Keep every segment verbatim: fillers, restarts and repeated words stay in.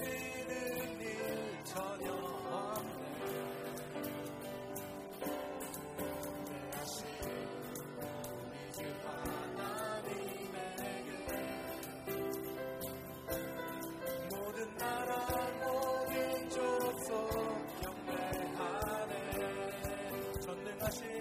지치는 일 전혀 없네. 내 아신 우리 주 하나님에게 모든 나라 모든 족속 경배하네. 전능하신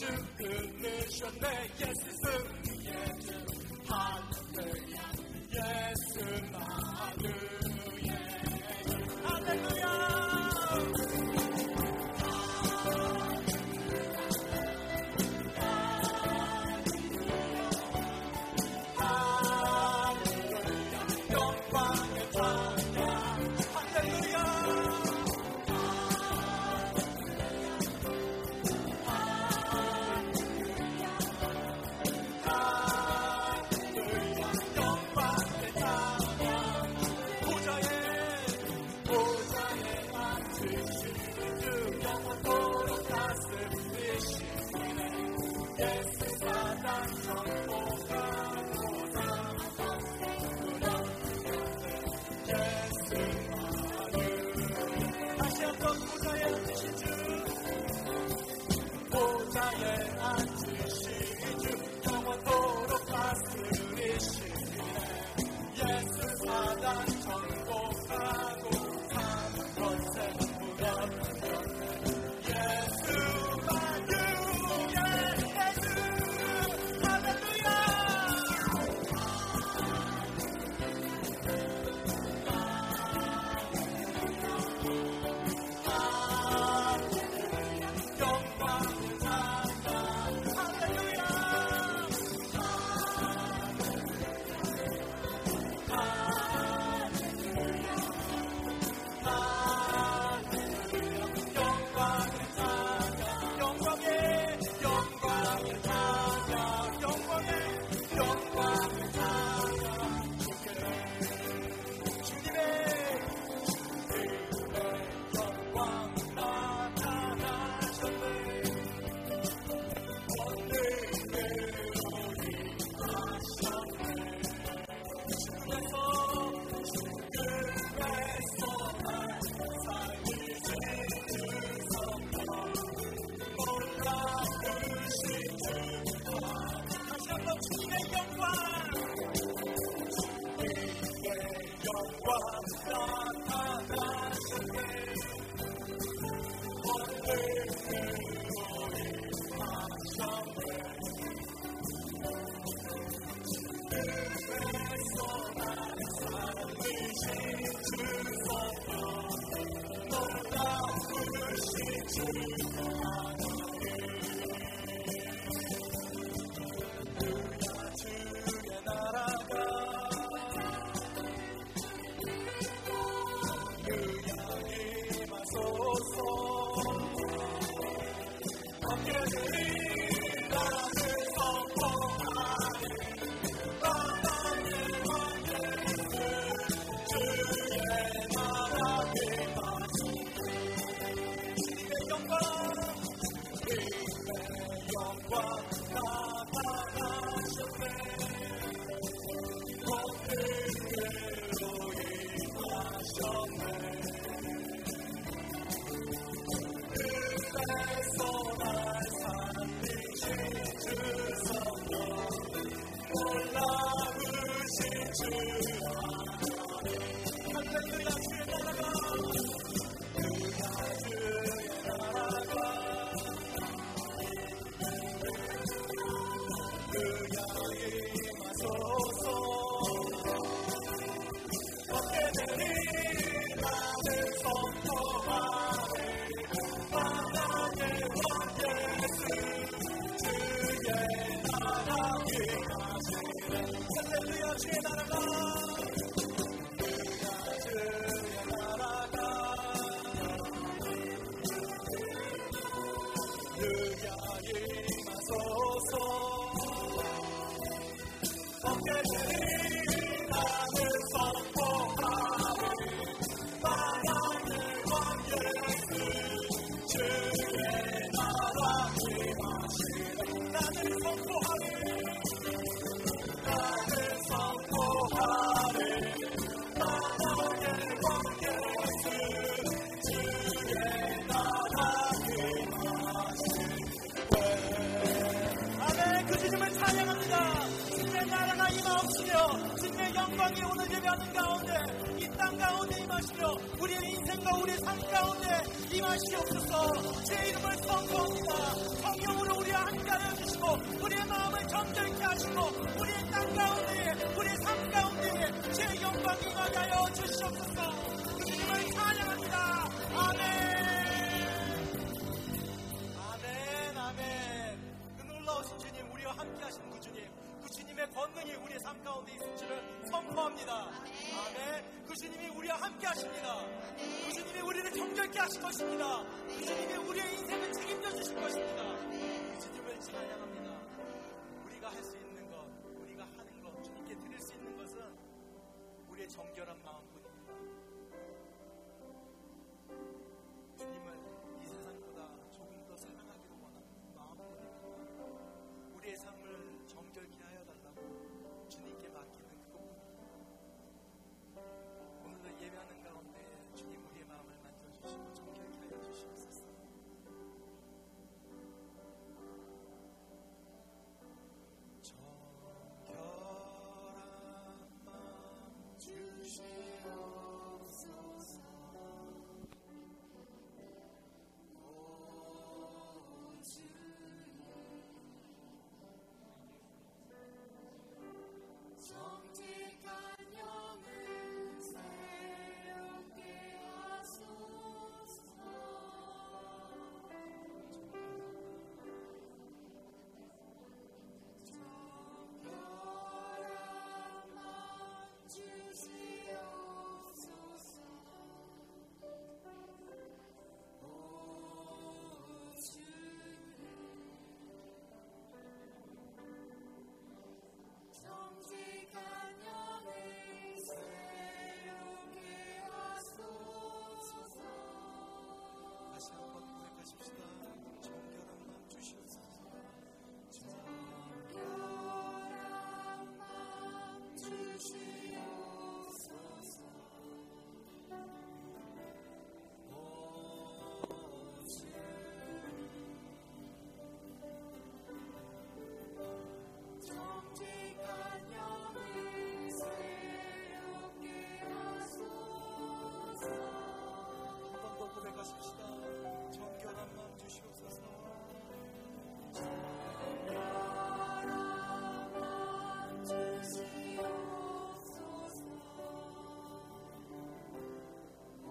주은내셨네 예수 예수 할렐루야 예수 할렐루야 할렐루야 제 이름을 선포합니다. 성령으로 우리 한 충분히 우리의 삶 가운데 있을지를 선포합니다. 아멘. 아멘. 그 주님이 우리와 함께 하십니다. 아멘. 그 주님이 우리를 정결케 하실 것입니다. 아멘. 그 주님이 우리의 인생을 책임져 주실 것입니다. 아멘. 그 주님을 제가 향합니다. 아멘. 우리가 할 수 있는 것, 우리가 하는 것, 주님께 드릴 수 있는 것은 우리의 정결한 마음뿐입니다. 주님을 이 세상보다 조금 더 사랑하기로 원하는 마음뿐입니다. 우리의 삶을 정결케 하여 달라고 주님께 맡기는 그것뿐입니다. 오늘도 예배하는 가운데 주님 우리의 마음을 만져주시고 정결케 하여 주시옵소서. 정결한 마음 주시옵소서. 정직한 영을 새롭게 하소서. 정결한 마음 주시옵소서. 오 주님 정직한 영을 새롭게 하소서. 다시 한번 고백하십시다. 정결한 마음 주시옵소서. 정결한 마음 주시옵소서. 오 주님 정직한 영을 새롭게 하소서. 한 번 더 고백하십시다. 정결한 마음 주시옵소서. 정결한 마음 주시옵소서. 오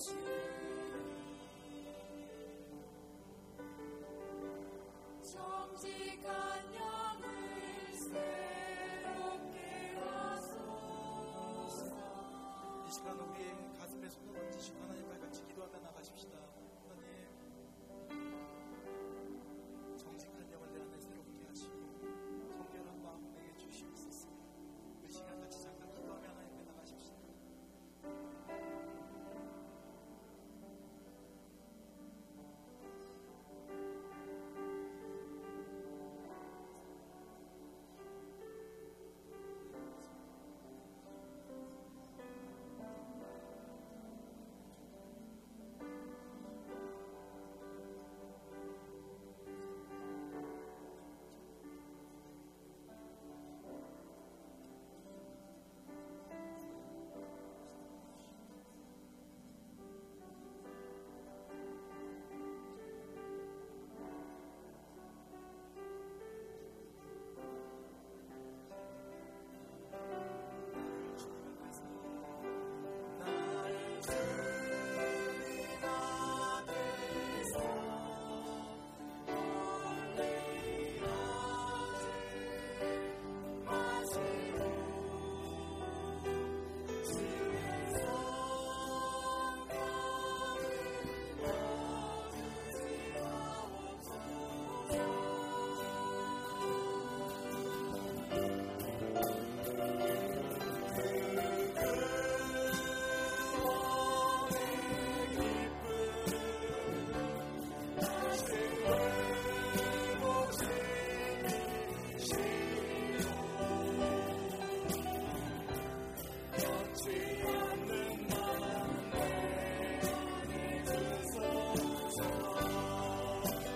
주님 정직한 영을 새롭게 하소서. 이 시간 우리의 가슴에 손을 얹으시고 하나님과 같이 기도하며 나가십시다. 하나님 정직한 영을 내 안에 새롭게 하시고 정결한 마음 내게 주시옵소서. 이 시간 같이 잠깐 기도하며 하나님께 나가십시다.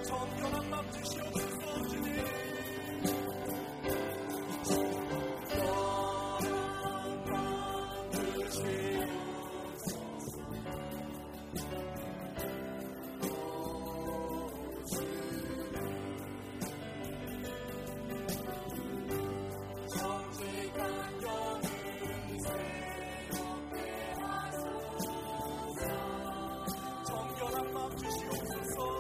정결한 마음 주시옵소서.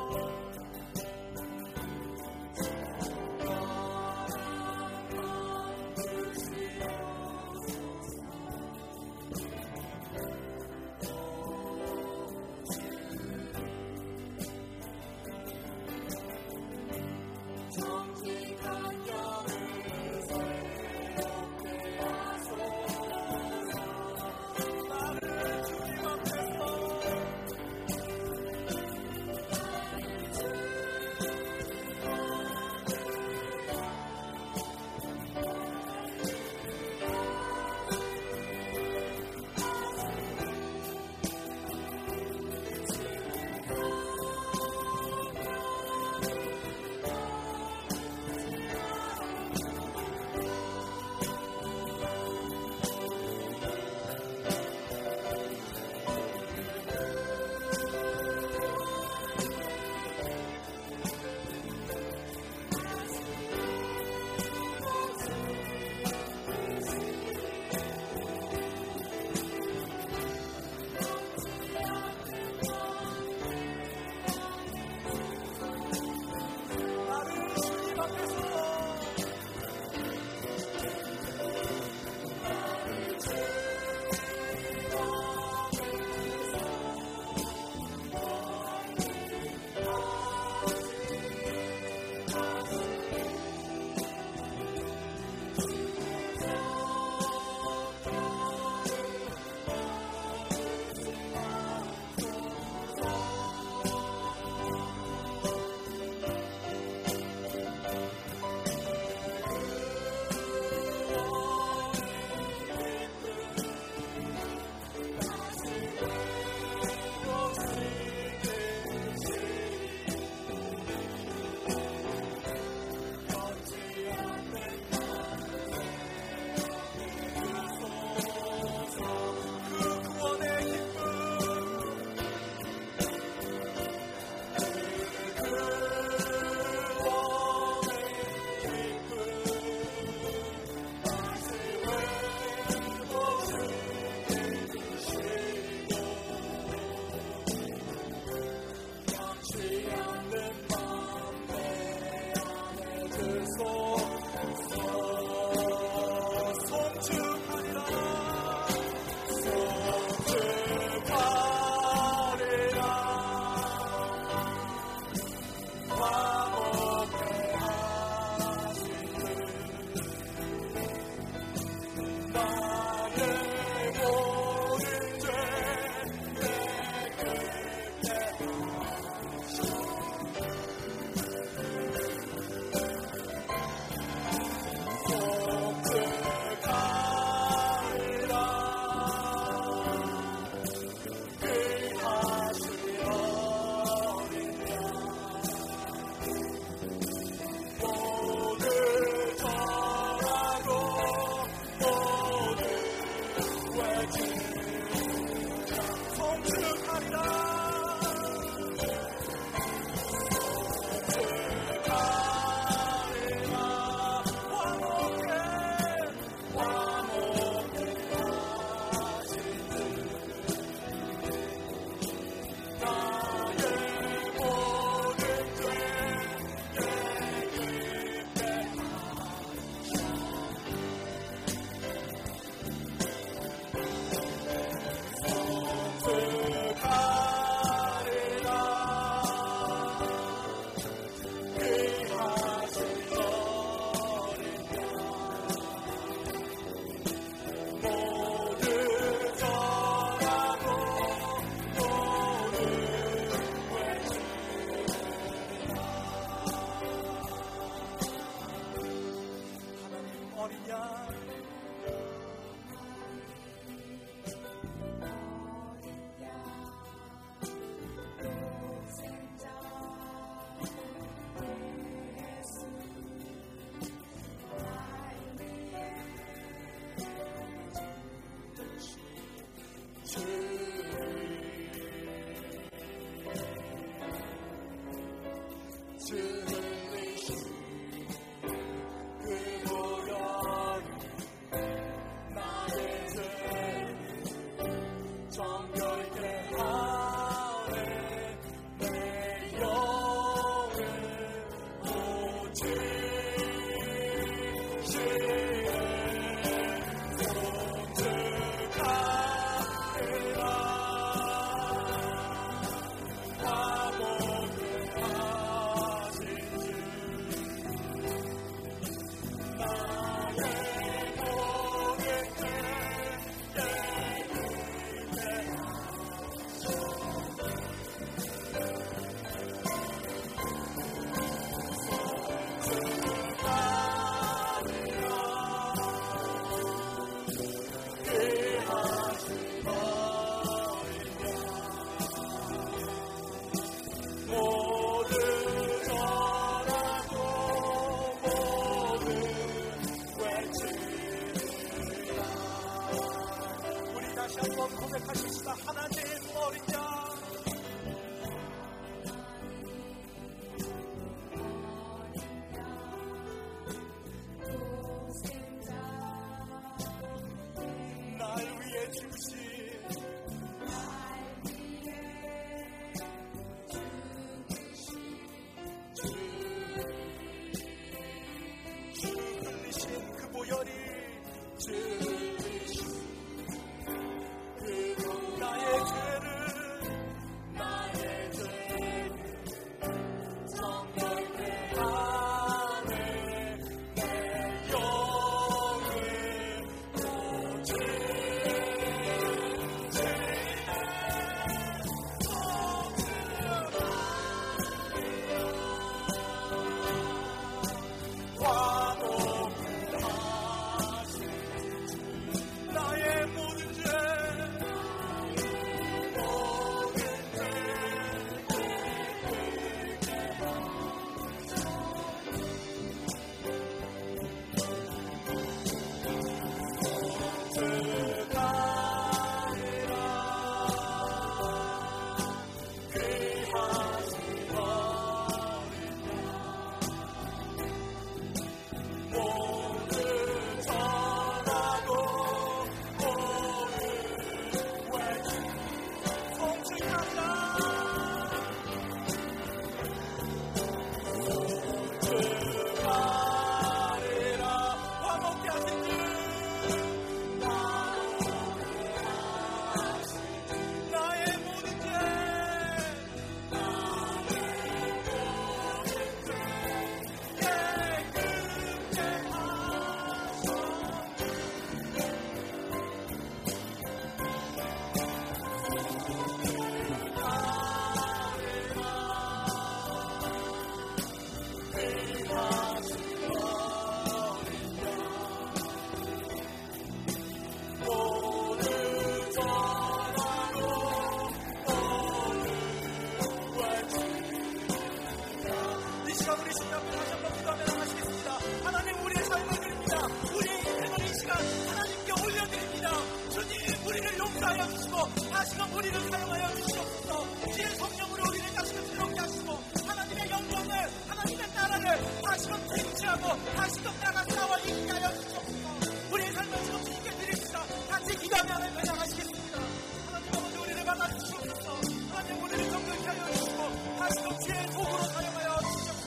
하나님의 영광을, 하나님의 나라를 다시금 쟁취하고 다시금 나라